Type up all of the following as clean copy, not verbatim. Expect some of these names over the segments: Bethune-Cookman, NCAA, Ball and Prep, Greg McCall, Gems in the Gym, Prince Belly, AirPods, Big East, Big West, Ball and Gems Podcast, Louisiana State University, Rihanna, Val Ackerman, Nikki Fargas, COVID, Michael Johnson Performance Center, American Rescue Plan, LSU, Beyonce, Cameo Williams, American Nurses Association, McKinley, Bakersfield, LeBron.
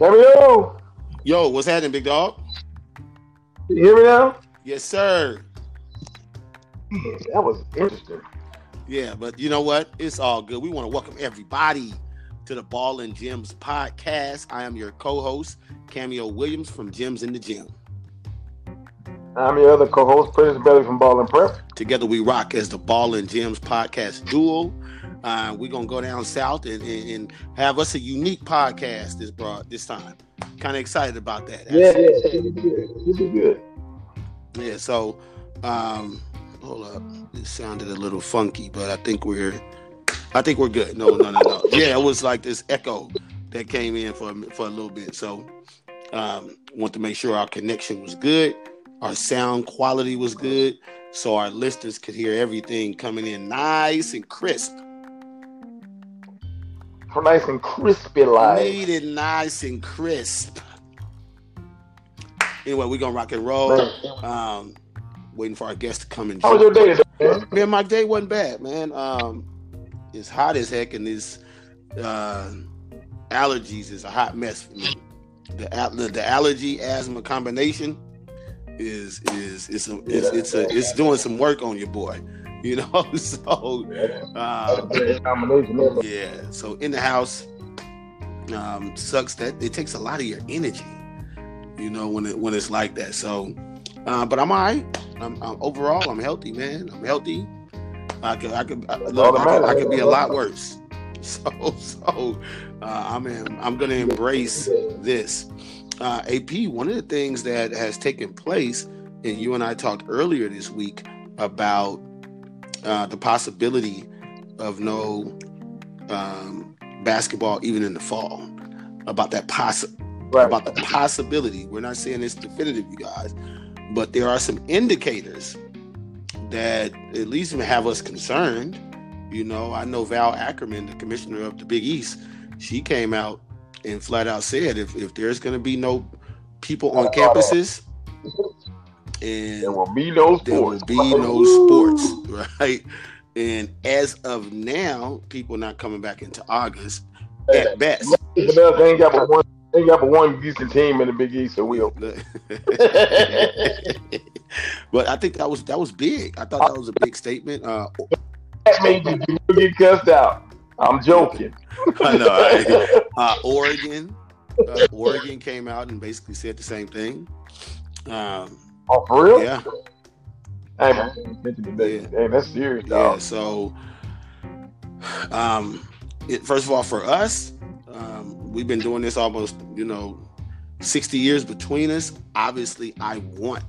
There we go. Yo, what's happening, big dog? You hear me now? Yes, sir. That was interesting. Yeah, but you know what? It's all good. We want to welcome everybody to the Ball and Gems Podcast. I am your co-host, Cameo Williams from Gems in the Gym. I'm your other co-host, Prince Belly from Ball and Prep. Together we rock as the Ball and Gems Podcast duo. We're going to go down south and have us a unique podcast this time. Kind of excited about that. Actually. Yeah, it'll be good. Yeah, so... Hold up. It sounded a little funky, but I think we're good. No. Yeah, it was like this echo that came in for a little bit. So want to make sure our connection was good, our sound quality was good, so our listeners could hear everything coming in nice and crisp. For nice and crispy life. Made it nice and crisp. Anyway, we're gonna rock and roll. Waiting for our guests to come and join. How was your day today, man? My day wasn't bad, man. It's hot as heck, and this allergies is a hot mess for me. The allergy asthma combination is doing some work on your boy, you know. So yeah. So in the house, sucks that it takes a lot of your energy, you know, when it's like that. So. But I'm all right. Overall, I'm healthy, man. I'm healthy. I could be a lot worse. I'm gonna embrace this. AP, one of the things that has taken place, and you and I talked earlier this week about the possibility of no basketball even in the fall. About the possibility. We're not saying it's definitive, you guys. But there are some indicators that at least have us concerned. You know, I know Val Ackerman, the commissioner of the Big East, she came out and flat out said if there's going to be no people on campuses, and there will be no sports, right? And as of now, people not coming back into August at best. They got one decent team in the Big East, so we'll. But I think that was big. I thought that was a big statement. That made you get cussed out. I'm joking. I know. Right? Oregon came out and basically said the same thing. Oh, for real? Yeah. Hey, that's serious, dog. Yeah. So, first of all, for us. We've been doing this almost, 60 years between us. Obviously, I want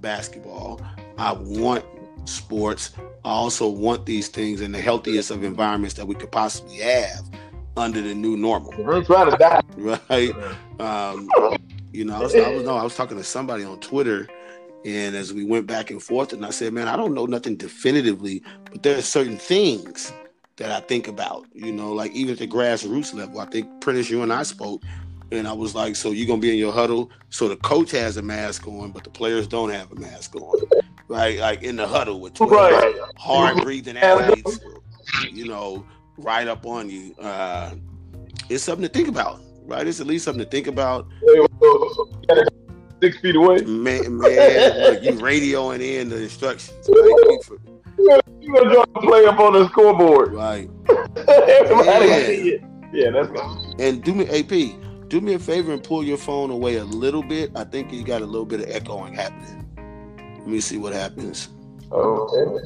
basketball. I want sports. I also want these things in the healthiest of environments that we could possibly have under the new normal. We're trying to die. Right? I was talking to somebody on Twitter, and as we went back and forth, and I said, man, I don't know nothing definitively, but there are certain things that I think about, like even at the grassroots level. I think Prentice, you and I spoke, and I was like, so you're going to be in your huddle. So the coach has a mask on, but the players don't have a mask on, right? Like in the huddle with 12 hard breathing athletes, right up on you. It's something to think about, right? It's at least something to think about. 6 feet away. Man, look, you radioing in the instructions. Right? You're going to draw a play up on the scoreboard. Right. Everybody see it. Yeah, that's good. And do me a favor and pull your phone away a little bit. I think you got a little bit of echoing happening. Let me see what happens. Okay.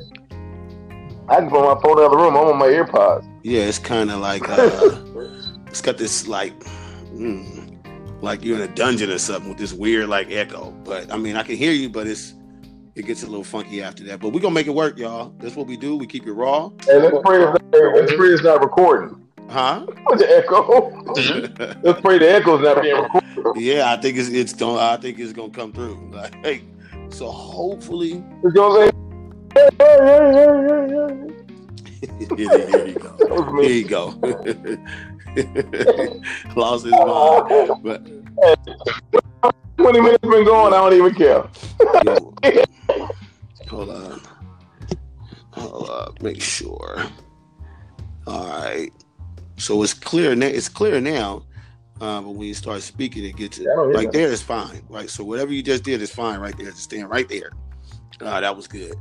I can pull my phone out of the room. I'm on my AirPods. Yeah, it's kind of like, it's got this like you're in a dungeon or something with this weird echo. But I mean, I can hear you, but it gets a little funky after that, but we're going to make it work, y'all. That's what we do. We keep it raw. Hey, let's pray it's not recording. Huh? The echo. Let's pray the echo's not being recorded. Yeah, I think it's going to come through. Hey, so hopefully. Here you go. Here you go. Lost his mind. But 20 minutes been going. I don't even care. Yo. Hold on. Make sure. All right. So it's clear now. But when you start speaking, it gets right there is fine, right? So whatever you just did is fine right there. Just stand right there. That was good.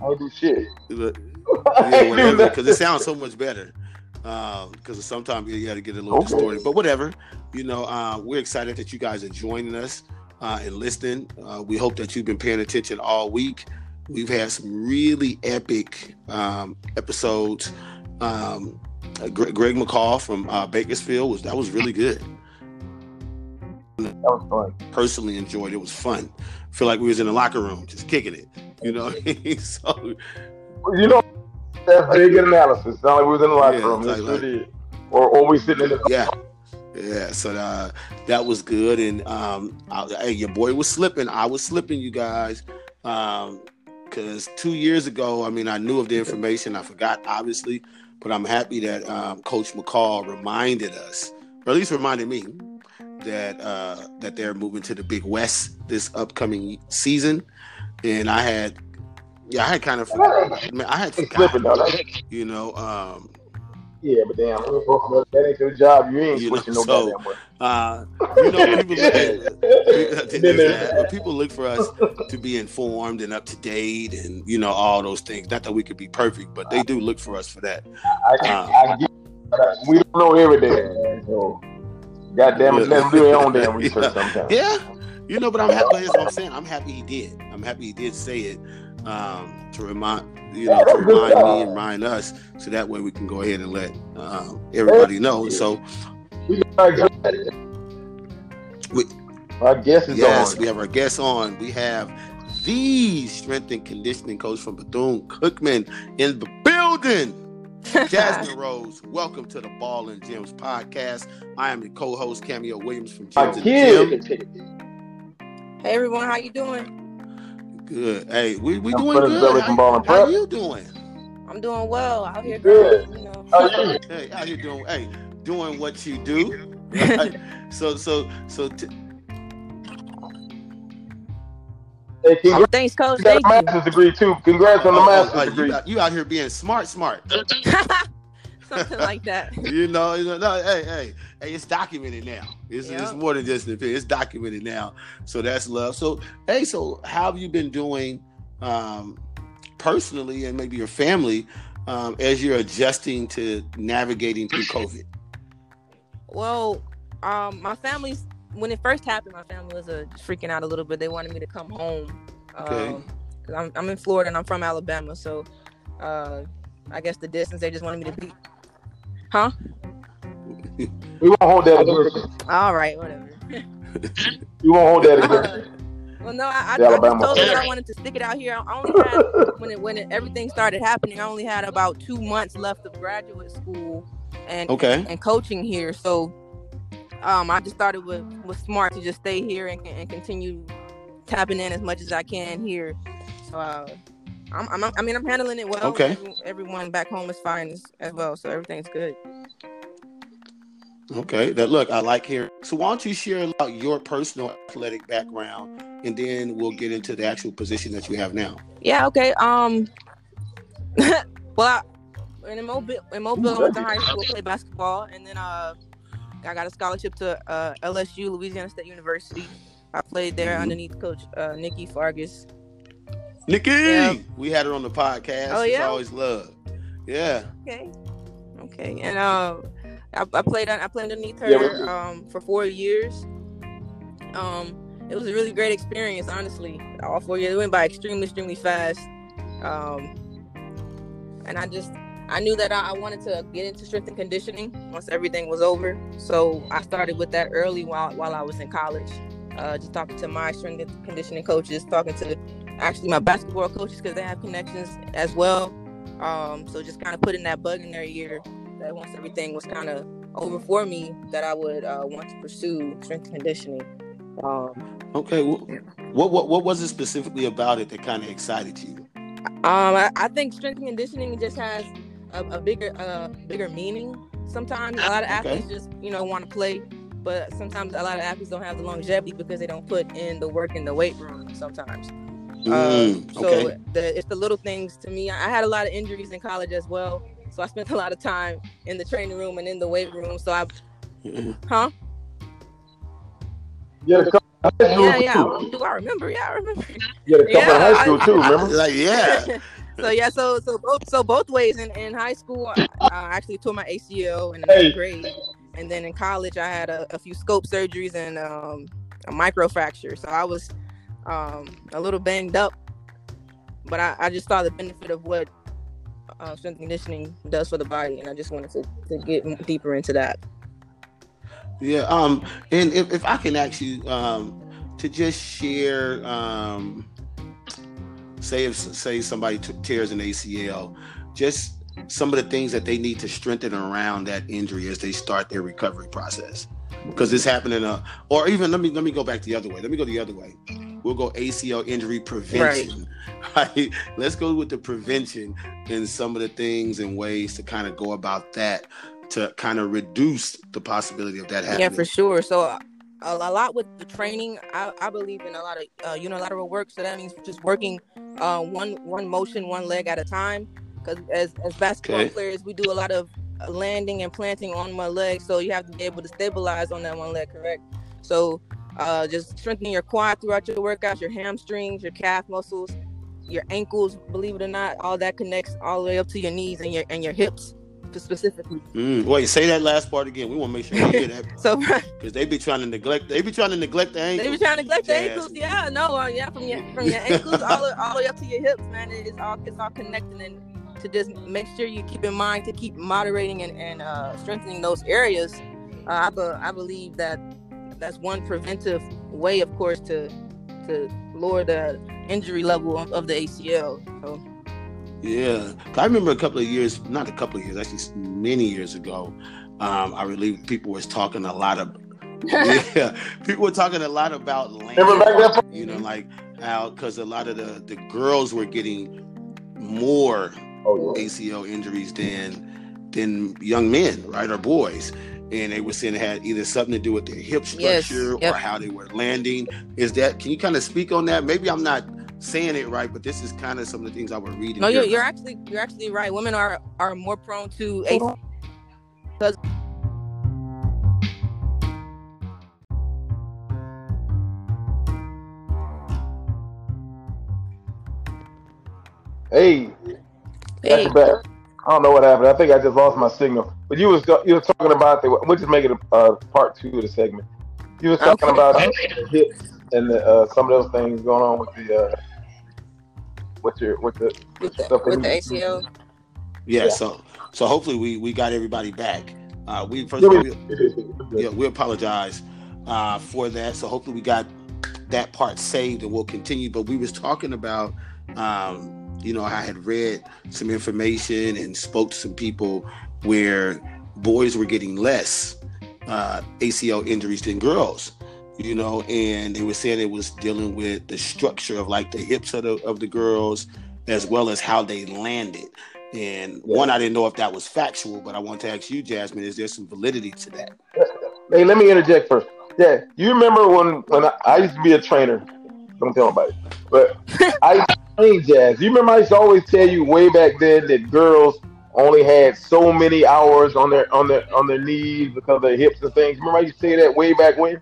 I'll do shit. Because it sounds so much better. Because sometimes you got to get a little distorted. But whatever. You know, we're excited that you guys are joining us and listening. We hope that you've been paying attention all week. We've had some really epic episodes. Greg McCall from Bakersfield was really good. That was fun. Personally enjoyed it. It was fun. I feel like we was in the locker room just kicking it. You know, so you know that's big analysis. It's not like we was in the locker room. Or we sitting in the So that was good. And your boy was slipping. I was slipping, you guys. Because 2 years ago, I mean, I knew of the information. I forgot, obviously. But I'm happy that Coach McCall reminded us, or at least reminded me, that that they're moving to the Big West this upcoming season. And I had kind of forgotten, you know. Yeah, but damn, that ain't your job. You ain't switching no goddamn way. People look for us to be informed and up to date, and you know all those things. Not that we could be perfect, but they do look for us for that. I get, we don't know everything, so goddamn it, let's do their own damn research sometimes. Yeah, you know, but I'm happy. That's what I'm saying. I'm happy he did. I'm happy he did say it. To remind me and remind us, so that way we can go ahead and let everybody know. So, our guest is on. Yes, we have our guest on. We have the strength and conditioning coach from Bethune-Cookman in the building, Jasmine Rhodes. Welcome to the Ball and Gems Podcast. I am the co-host Cameo Williams from Gems in the Gym. Hey everyone, how you doing? Good. Hey, we doing good. How you doing? I'm doing well. Out here doing, you know. Hey, how you doing? Hey, doing what you do. Right? So. Hey, thanks, Coach. Thank you. Master's degree too. Congrats on the master's degree. You out here being smart. Something like that. Hey, it's documented now. It's more than just an opinion. It's documented now. So that's love. So, hey, how have you been doing personally and maybe your family as you're adjusting to navigating through COVID? Well, my family's, when it first happened, my family was freaking out a little bit. They wanted me to come home. Okay. 'Cause I'm in Florida and I'm from Alabama. So I guess the distance, they just wanted me to be. Huh? We won't hold that against. All right, whatever. We won't hold that against. Well, no, I just told them I wanted to stick it out here. I only had when everything started happening, I only had about 2 months left of graduate school and coaching here. So, I just started with smart to just stay here and continue tapping in as much as I can here. So, I'm handling it well. Okay. Everyone back home is fine as well, so everything's good. Okay, I like hearing. So why don't you share about your personal athletic background, and then we'll get into the actual position that you have now. Yeah. Okay. Well, in Mobile, I went to high school, played basketball, and then I got a scholarship to LSU, Louisiana State University. I played there underneath Coach Nikki Fargas. Nikki! Yeah. We had her on the podcast. Oh, yeah? It's always love. Yeah. Okay. And I played underneath her for 4 years. It was a really great experience, honestly. All 4 years. It went by extremely, extremely fast. And I knew that I wanted to get into strength and conditioning once everything was over. So I started with that early while I was in college. Just talking to my strength and conditioning coaches, talking to actually my basketball coaches because they have connections as well. So just kind of putting that bug in their ear that once everything was kind of over for me, that I would want to pursue strength and conditioning. What was it specifically about it that kind of excited you? I think strength and conditioning just has a bigger meaning. Sometimes a lot of athletes just want to play, but sometimes a lot of athletes don't have the longevity because they don't put in the work in the weight room sometimes. It's the little things to me. I had a lot of injuries in college as well, so I spent a lot of time in the training room and in the weight room. So I, huh? Get a couple of high school. Yeah. Do I remember? Yeah, I remember. Get a couple of high school too. Remember? Like So both ways in high school, I actually tore my ACL in the ninth grade, and then in college I had a few scope surgeries and a microfracture. So I was a little banged up, but I just saw the benefit of what strength conditioning does for the body, and I just wanted to get deeper into that. Yeah, and if I can ask you to just share, say somebody tears an ACL, just some of the things that they need to strengthen around that injury as they start their recovery process, because this happened in a, or even let me go back the other way. Let me go the other way. We'll go ACL injury prevention. Right. Let's go with the prevention and some of the things and ways to kind of go about that to kind of reduce the possibility of that happening. Yeah, for sure. So a lot with the training, I believe in a lot of unilateral work. So that means just working one motion, one leg at a time. Because as basketball players, we do a lot of landing and planting on one leg. So you have to be able to stabilize on that one leg, correct? So just strengthening your quad throughout your workouts, your hamstrings, your calf muscles, your ankles, believe it or not, all that connects all the way up to your knees and your hips specifically. Wait, say that last part again. We want to make sure we hear that. So, because they be trying to neglect the ankles. Yeah, no, from your ankles all the way up to your hips, man. It's all connected, and to just make sure you keep in mind to keep moderating and strengthening those areas. I believe that that's one preventive way, of course, to lower the injury level of the ACL. So. Yeah, I remember actually many years ago, I believe people was talking a lot of, people were talking a lot about landing, you know, like how, because a lot of the girls were getting more ACL injuries than young men, right, or boys. And they were saying it had either something to do with their hip structure or how they were landing. Can you kind of speak on that? Maybe I'm not saying it right, but this is kind of some of the things I was reading. No, you're actually right. Women are more prone to ACL because hey, that's bad. I don't know what happened. I think I just lost my signal. But you were talking about we'll just make it a part two of the segment. You were talking about the hips and some of those things going on with the. With the ACL. Yeah. So hopefully we got everybody back. We apologize for that. So hopefully we got that part saved and we'll continue. But we was talking about, I had read some information and spoke to some people where boys were getting less ACL injuries than girls. You know, and they were saying it was dealing with the structure of like the hips of the girls, as well as how they landed. And one, I didn't know if that was factual, but I want to ask you, Jasmine, is there some validity to that? Hey, let me interject first. Yeah, you remember when I used to be a trainer? Don't tell nobody. But I trained Jazz. You remember I used to always tell you way back then that girls only had so many hours on their knees because of their hips and things. Remember I used to say that way back when?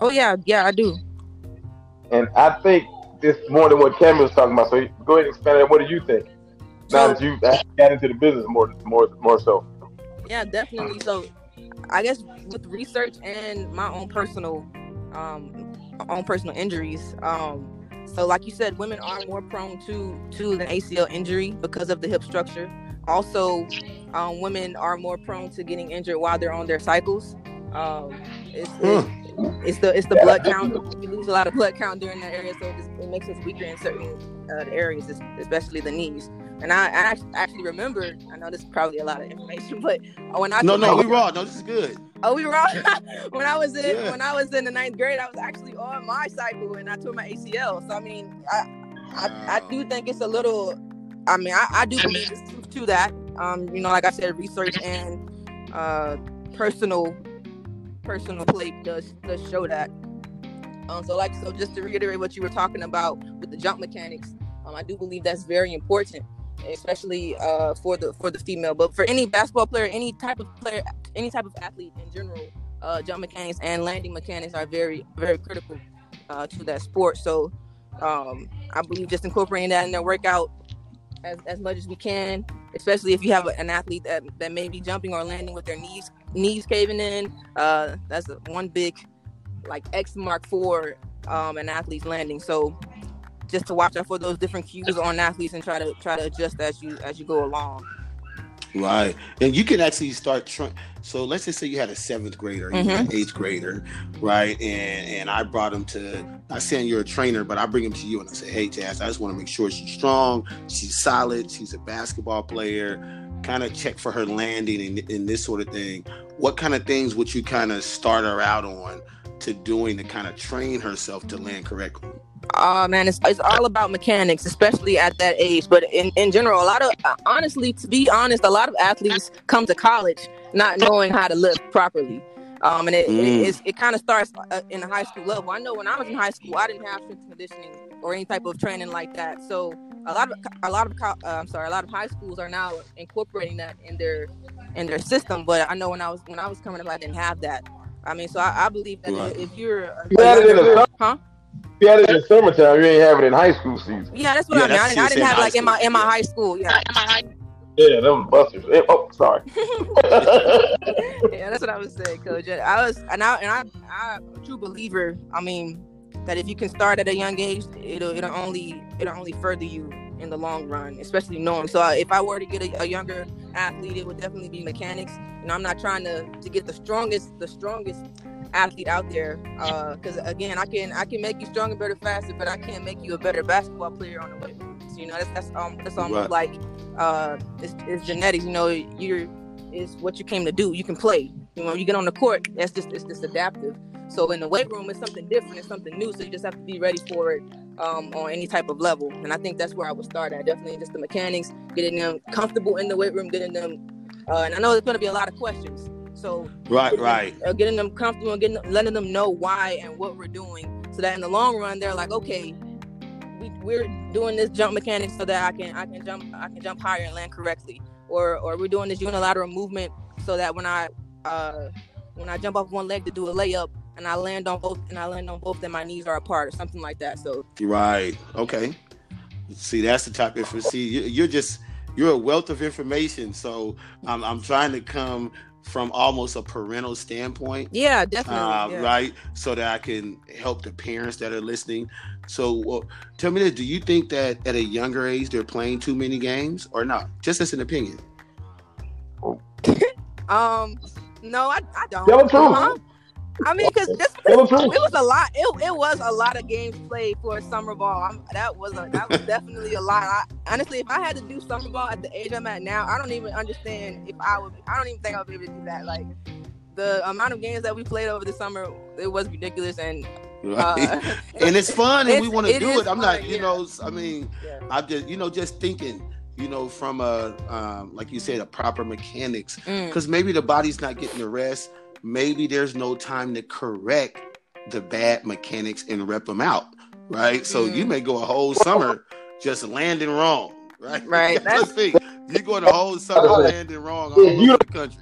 Oh, yeah, I do. And I think this is more than what Cammy was talking about. So go ahead and expand it. What do you think? Now that you got into the business more so. Yeah, definitely. So I guess with research and my own personal injuries. So like you said, women are more prone to an ACL injury because of the hip structure. Also, women are more prone to getting injured while they're on their cycles. It's the blood count. We lose a lot of blood count during that area, so it makes us weaker in certain areas, especially the knees. And I actually remember. I know this is probably a lot of information, but when I we raw. No, this is good. Oh, we raw. when I was in the ninth grade, I was actually on my cycle and I tore my ACL. So I mean, I do think it's a little. I mean, I do believe it's truth to that. Like I said, research and personal play does show that. So just to reiterate what you were talking about with the jump mechanics, I do believe that's very important, especially for the female, but for any basketball player, any type of athlete in general, jump mechanics and landing mechanics are very, very critical to that sport. So I believe just incorporating that in their workout as much as we can, especially if you have an athlete that may be jumping or landing with their knees caving in, that's one big X mark for an athlete's landing. So just to watch out for those different cues on athletes and try to adjust as you go along. Right. And you can actually start so let's just say you had a 7th grader, you had an 8th grader, right? And I brought him not saying you're a trainer, but I bring him to you and I say, hey, Jazz, I just want to make sure she's strong, she's solid, she's a basketball player, kind of check for her landing and this sort of thing. What kind of things would you kind of start her out on to doing to kind of train herself to land correctly? Man, it's all about mechanics, especially at that age. But in general, a lot of athletes come to college not knowing how to lift properly. And it kind of starts in the high school level. I know when I was in high school, I didn't have strength and conditioning or any type of training like that. So a lot of high schools are now incorporating that in their system. But I know when I was coming up, I didn't have that. I mean, so I believe that if you're you had it in the summertime. You ain't have it in high school season. Yeah, that's what I mean. I didn't have in my high school. Yeah, them busters. Oh, sorry. Yeah, that's what I was saying, Coach. I'm a true believer. I mean, that if you can start at a young age, it'll only further you in the long run, especially knowing. So if I were to get a younger athlete, it would definitely be mechanics. And I'm not trying to get the strongest athlete out there, because again, I can make you stronger, better, faster, but I can't make you a better basketball player on the way. So, that's almost right. It's genetics. It's what you came to do. You can play. When you get on the court, it's just adaptive. So in the weight room, it's something different. It's something new. So you just have to be ready for it on any type of level. And I think that's where I would start at. Definitely just the mechanics, getting them comfortable in the weight room, getting them. And I know there's going to be a lot of questions. So getting them comfortable and letting them know why and what we're doing, so that in the long run they're like, okay, we're doing this jump mechanic so that I can jump higher and land correctly, or we're doing this unilateral movement so that when I jump off one leg to do a layup and I land on both, then my knees are apart or something like that. So right, okay. See, that's the type of you're a wealth of information. So I'm trying to come from almost a parental standpoint. Yeah, definitely. Right? So that I can help the parents that are listening. So tell me this, do you think that at a younger age they're playing too many games or not? Just as an opinion. No, I don't. Tell the truth. I mean, it was a lot of games played for summer ball. That was definitely a lot. Honestly, if I had to do summer ball at the age I'm at now, I don't even understand I don't even think I would be able to do that. Like, the amount of games that we played over the summer, it was ridiculous. And and it's fun, and we want to do it. I'm not, I'm just, just thinking, from a, like you said, a proper mechanics, because maybe the body's not getting the rest. Maybe there's no time to correct the bad mechanics and rep them out, right? So you may go a whole summer just landing wrong, right? Right. That's the thing. You're going a whole summer landing wrong all over the country.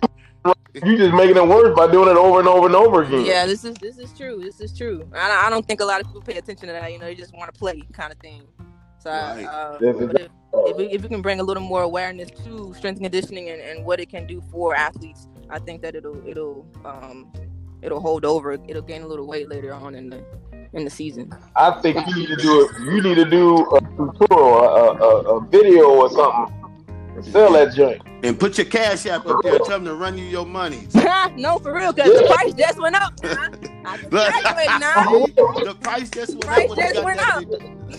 You just making it worse by doing it over and over and over again. Yeah, this is true. This is true. I don't think a lot of people pay attention to that. You just want to play kind of thing. So right. If we can bring a little more awareness to strength and conditioning and what it can do for athletes, I think that it'll hold over. It'll gain a little weight later on in the season. I think you need to do it. You need to do a tutorial, a video or something. Sell that joint and put your Cash App up there. Tell them to run you your money. No, for real, because the price just went up. I can graduate now. The price just went up.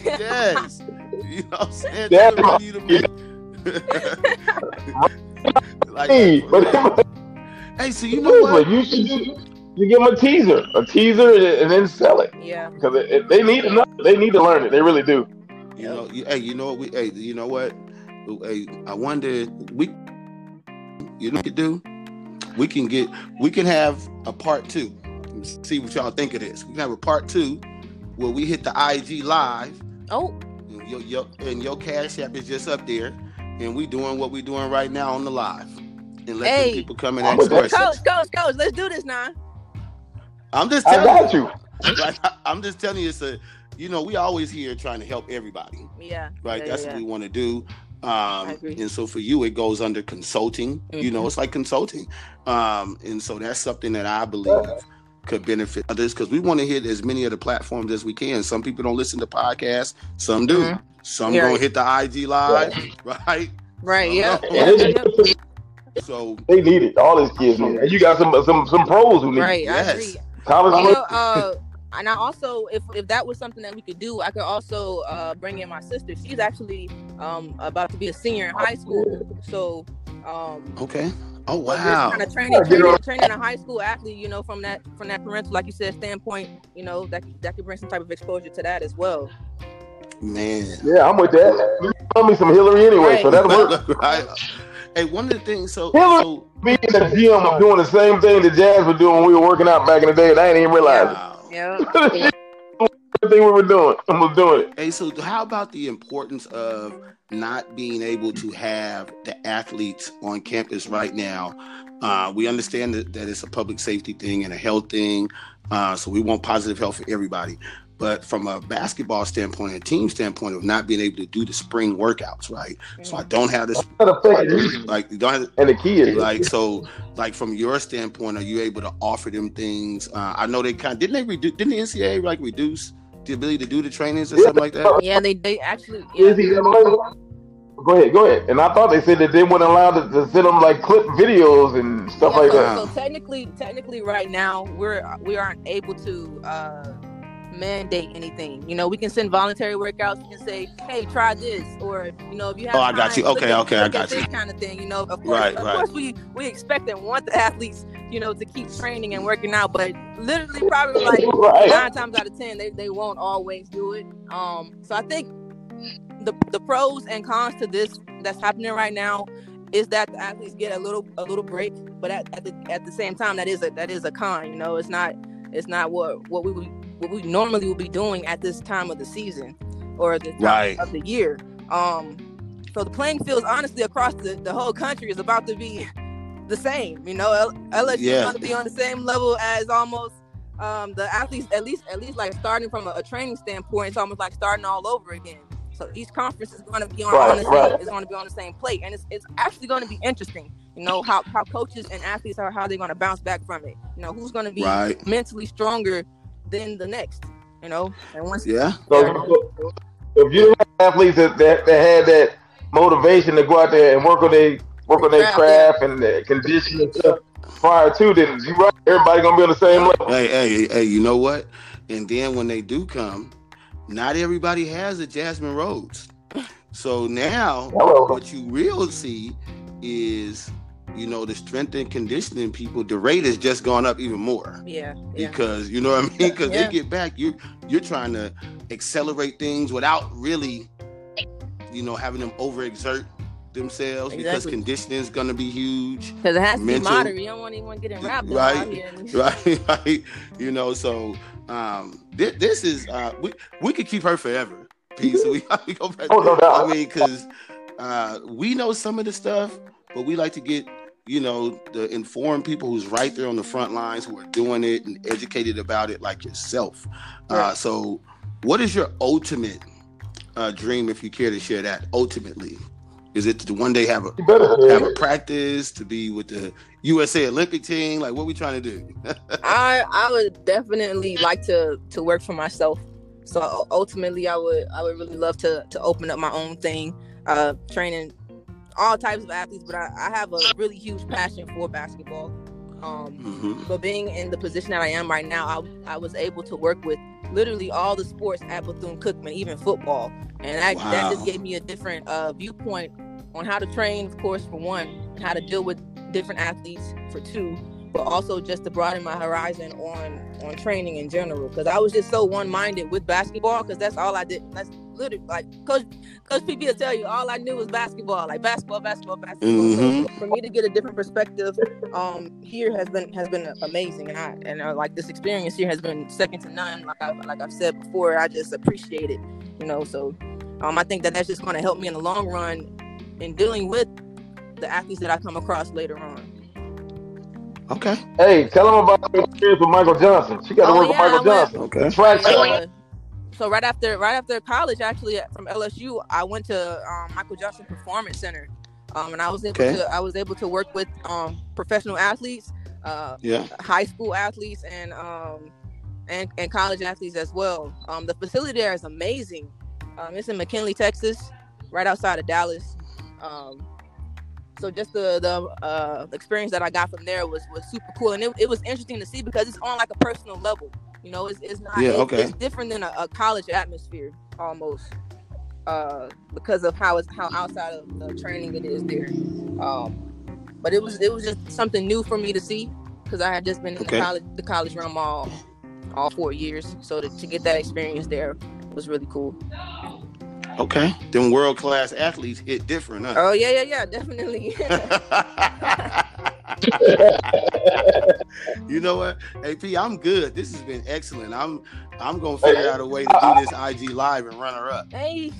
Yes, you know what I'm saying. That's what you to Hey, so you know what? You give them a teaser, and then sell it. Yeah. Because they need to learn it. They really do. I wonder. We could do. We can have a part 2. See what y'all think of this. We can have a part 2 where we hit the IG live. Oh. And your Cash App is just up there, and we doing what we doing right now on the live. And let people come and ask questions. Coach, let's do this now. I'm just telling you. I'm just telling you, it's a, you know, we always here trying to help everybody. Yeah. Right. Yeah, That's what we want to do. And so for you, it goes under consulting. Mm-hmm. You know, it's like consulting. And so that's something that I believe could benefit others, because we want to hit as many of the platforms as we can. Some people don't listen to podcasts. Some do. Mm-hmm. Some gonna hit the IG live. Right. Right. Yeah. So they need it. All these kids need it. You got some pros who need it. Right. Yes. I agree. And I also, if that was something that we could do, I could also bring in my sister. She's actually about to be a senior in high school. So, okay. Oh wow. Kind of training a high school athlete, you know, from that parental, like you said, standpoint, you know, that could bring some type of exposure to that as well. Man. Yeah, I'm with that. You tell me some Hillary anyway, so that'll work. Right. Hey, one of the things, so me in the gym was doing the same thing that Jazz was doing when we were working out back in the day, and I didn't even realize it. Yeah. Everything we were doing, I was doing it. Hey, so how about the importance of not being able to have the athletes on campus right now? We understand that it's a public safety thing and a health thing, so we want positive health for everybody. But from a basketball standpoint, a team standpoint, of not being able to do the spring workouts, right? So I don't have this. Like, you don't have, and the kids, like, so, like, from your standpoint, are you able to offer them things? I know they didn't the NCAA like reduce the ability to do the trainings or something like that? Yeah, they actually. Yeah. Go ahead. And I thought they said that they wouldn't allow to send them like clip videos and stuff like that. So technically, right now we aren't able to. Mandate anything, you know. We can send voluntary workouts. We can say, "Hey, try this," or, you know, if you have. Oh, I got you. Okay, I got you. This kind of thing, you know. Of course, we expect and want the athletes, you know, to keep training and working out, but literally, probably like 9 times out of 10, they won't always do it. So I think the pros and cons to this that's happening right now is that the athletes get a little break, but at the same time, that is a con. You know, it's not what we would. What we normally would be doing at this time of the season or the time of the year. So the playing fields, honestly, across the whole country is about to be the same. You know, LSU is going to be on the same level as almost the athletes, at least like starting from a training standpoint. It's almost like starting all over again. So each conference is going to be on the same plate, and it's actually going to be interesting. You know, how coaches and athletes are, how they're going to bounce back from it. You know, who's going to be mentally stronger than the next, you know. And once so if you have athletes that had that motivation to go out there and work on their craft and their conditioning stuff prior to, then you right, everybody gonna be on the same level. Hey, you know what? And then when they do come, not everybody has a Jasmine Rhodes. So now what you really see is, you know, the strength and conditioning people, the rate has just gone up even more. Yeah. Because, you know what I mean? Because they get back, you're trying to accelerate things without really, you know, having them overexert themselves, because conditioning is going to be huge. Because it has to be moderate. You don't want anyone getting wrapped up. Right. You know, so this is, we could keep her forever. Peace. We go back. I mean, because we know some of the stuff, but we like to get, you know, the informed people who's right there on the front lines, who are doing it and educated about it, like yourself. So what is your ultimate dream, if you care to share that, ultimately? Is it to one day have a practice, to be with the USA Olympic team? Like, what are we trying to do? I would definitely like to work for myself. So ultimately, I would really love to open up my own thing, training all types of athletes, but I have a really huge passion for basketball. But being in the position that I am right now, I was able to work with literally all the sports at Bethune-Cookman, even football. And that just gave me a different viewpoint on how to train, of course, for one, and how to deal with different athletes for two, but also just to broaden my horizon on training in general. Because I was just so one-minded with basketball, because that's all I did. That's literally, like, Coach PB will tell you, all I knew was basketball, like basketball. Mm-hmm. So for me to get a different perspective here has been amazing, and like, this experience here has been second to none. Like I've said before, I just appreciate it, you know. So I think that's just going to help me in the long run in dealing with the athletes that I come across later on. Okay. Hey, tell them about the experience with Michael Johnson. She got to work with Michael Johnson. Okay. Track. So right after college, actually from LSU, I went to Michael Johnson Performance Center, and I was able to work with professional athletes, high school athletes, and college athletes as well. The facility there is amazing. It's in McKinley, Texas, right outside of Dallas. So just the experience that I got from there was super cool, and it was interesting to see because it's on like a personal level. You know, it's not it's different than a college atmosphere almost because of how outside of the training it is there. But it was just something new for me to see because I had just been in the college realm all 4 years. So to get that experience there was really cool. Okay, them world class athletes hit different, huh? Oh yeah, definitely. You know what, AP, I'm good. This has been excellent. I'm gonna figure out a way to do this IG live and run her up. Hey,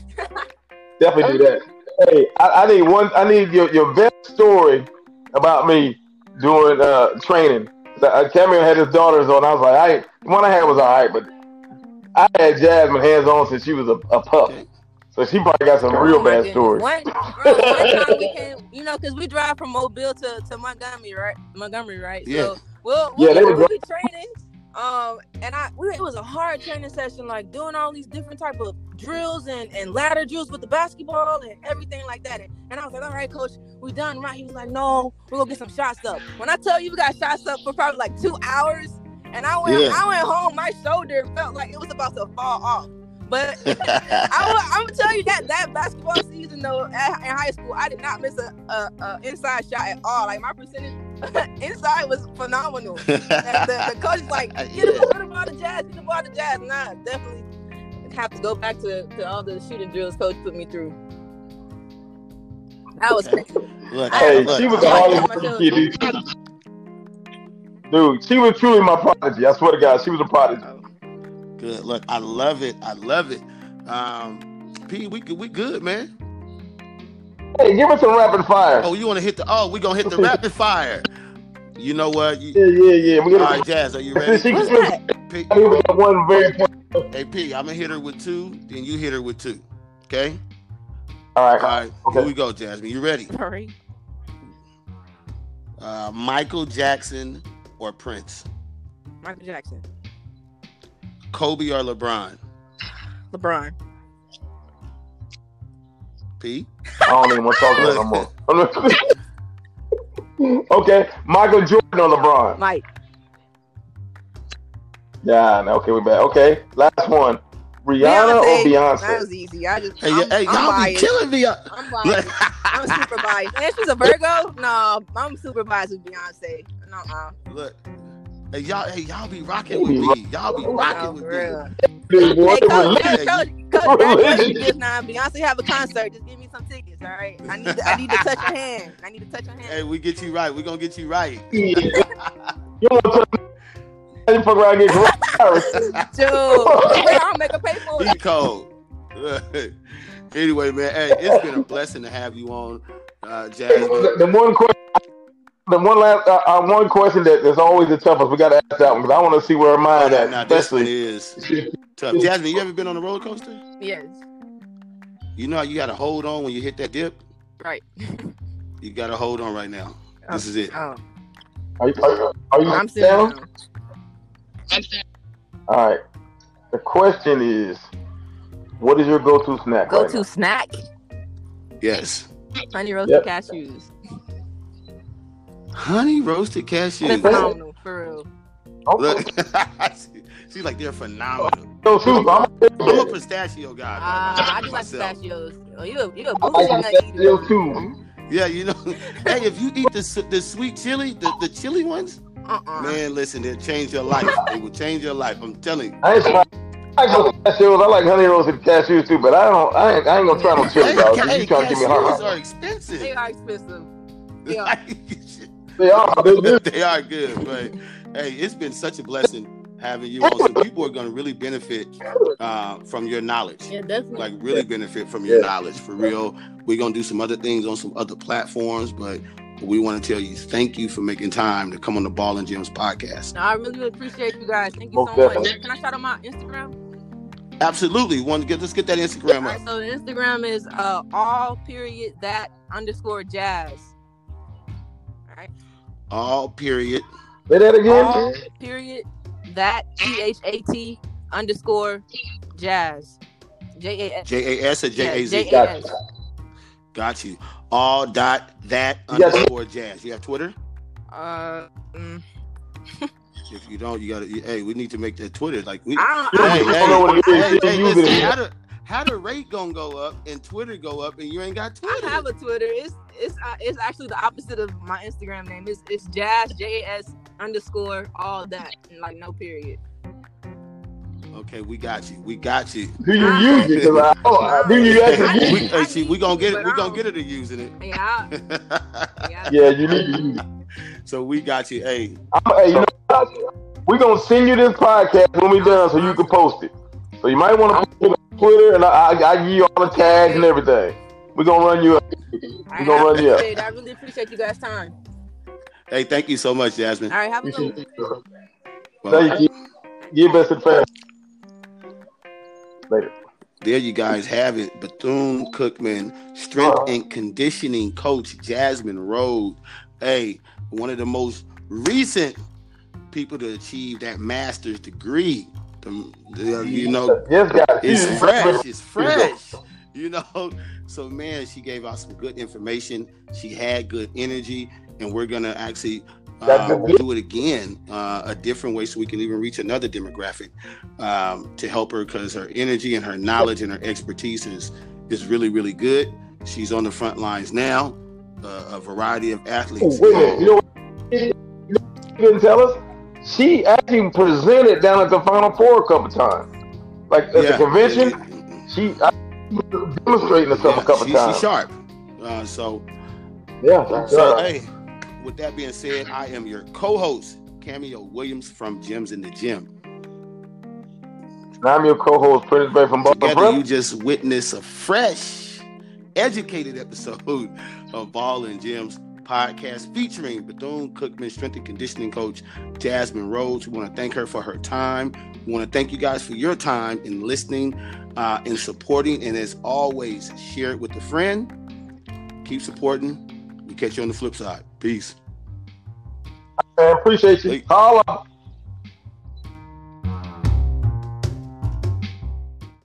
definitely do that. Hey, I need one. I need your best story about me doing training. Cameo had his daughters on. I was like, the one I had was all right, but I had Jasmine hands on since she was a pup. Okay. So she probably got some real bad stories. One time we came, because we drive from Mobile to Montgomery, right? Yeah. So we were training, and it was a hard training session, like doing all these different type of drills and ladder drills with the basketball and everything like that. And I was like, all right, coach, we done, right? He was like, no, we're gonna get some shots up. When I tell you we got shots up for probably like 2 hours, and I went home, my shoulder felt like it was about to fall off. But I'm gonna tell you that basketball season though, in high school, I did not miss a inside shot at all. Like my percentage inside was phenomenal. The coach was like, get the ball to Jazz. And I definitely have to go back to all the shooting drills coach put me through. That was crazy. She was the hardest kid. Dude, she was truly my prodigy. I swear to God, she was a prodigy. Good. Look, I love it. P, we good, man. Hey, give us some rapid fire. Oh, you want to hit we're going to hit the rapid fire. You know what? Yeah. All right, Jazz, are you ready? What's that? P, hey, P, I'm going to hit her with two, then you hit her with two. Okay? All right. Okay. Here we go, Jasmine. You ready? Sorry. Michael Jackson or Prince? Michael Jackson. Kobe or LeBron? LeBron. P? I don't even want to talk about it no more. Okay. Michael Jordan or LeBron? Mike. Yeah, okay, we're back. Okay, last one. Rihanna or Beyonce? That was easy. Y'all be killing me. I'm biased. I'm super biased. And she's a Virgo? No, I'm super biased with Beyonce. No. Look. Y'all be rocking with me. Coach, now Beyonce have a concert. Just give me some tickets, all right? I need to touch your hand. Hey, we get you right. We're going to get you right. You fuck around and get coronavirus. Dude, I'll make a pay for it. Be cold. Anyway, man, hey, it's been a blessing to have you on, Jasmine. The one question that's always the toughest, we got to ask that one because I want to see where mine at. Now, this is tough. Jasmine, you ever been on a roller coaster? Yes. You know how you got to hold on when you hit that dip? Right. You got to hold on right now. Oh. This is it. Oh. Are you I'm still down? All right. The question is, what is your go-to snack? Go-to snack? Yes. Honey roasted cashews. Honey roasted cashews. They're phenomenal, for real. Look, she's like, they're phenomenal. I'm a pistachio guy. I just like pistachios. Oh, you a pistachio too. Yeah, you know. Hey, if you eat the sweet chili, the chili ones, man, listen, they'll change your life. They will change your life. I'm telling you. I like honey roasted cashews too, but I ain't gonna try no chili dogs. You trying to give me heart? Cashews are expensive. They are expensive. Yeah. They are good, but hey, it's been such a blessing having you on. Some people are going to really benefit from your knowledge. Yeah, definitely. Like, really benefit from your knowledge, for real. We're going to do some other things on some other platforms, but We want to tell you thank you for making time to come on the Ball and Gems podcast. I really appreciate you guys. Thank you so much. Can I shout out my Instagram? Absolutely. Let's get that Instagram up. Right, so the Instagram is all_that_jazz. All right. Say that again. all_that_jazz. J-A-S. J-A-S or J-A-Z? J-A-S. Got you. all_that_jazz. You have Twitter? If you don't, you gotta. Hey, we need to make that Twitter like we. How the rate gonna go up and Twitter go up and you ain't got Twitter? I have a Twitter. It's actually the opposite of my Instagram name. It's Jazz JAS_all_that and like no period. Okay, we got you. Do you use it? We gonna get it. We gonna get her to using it. Yeah. Yeah, you need to use it. So we got you. Hey, we're going to send you this podcast when we're done so you can post it. So you might want to put it on Twitter, and I give you all the tags and everything. We're going to run you up. I really appreciate you guys' time. Hey, thank you so much, Jasmine. All right, have a good one. Thank you. Give us a pass. Later. There you guys have it. Bethune-Cookman strength and conditioning coach Jasmine Rhodes. Hey, one of the most recent people to achieve that master's degree. It's fresh. It's fresh. You know, so man, she gave out some good information. She had good energy, and we're gonna actually do it again a different way so we can even reach another demographic to help her, because her energy and her knowledge and her expertise is really, really good. She's on the front lines now. A variety of athletes. Wait a minute. You know what she didn't tell us? She actually presented down at the Final Four a couple times. Like at the convention, she demonstrating herself a couple times. She's sharp. Hey, with that being said, I am your co-host, Cameo Williams from Gems in the Gym. And I'm your co-host, Prince Belly from Ball and Prep. You just witnessed a fresh, educated episode of Ball and Gems podcast featuring Bethune-Cookman strength and conditioning coach Jasmine Rhodes. We want to thank her for her time. We want to thank you guys for your time in listening and supporting. And as always, share it with a friend. Keep supporting. We'll catch you on the flip side. Peace. I appreciate you. Holla.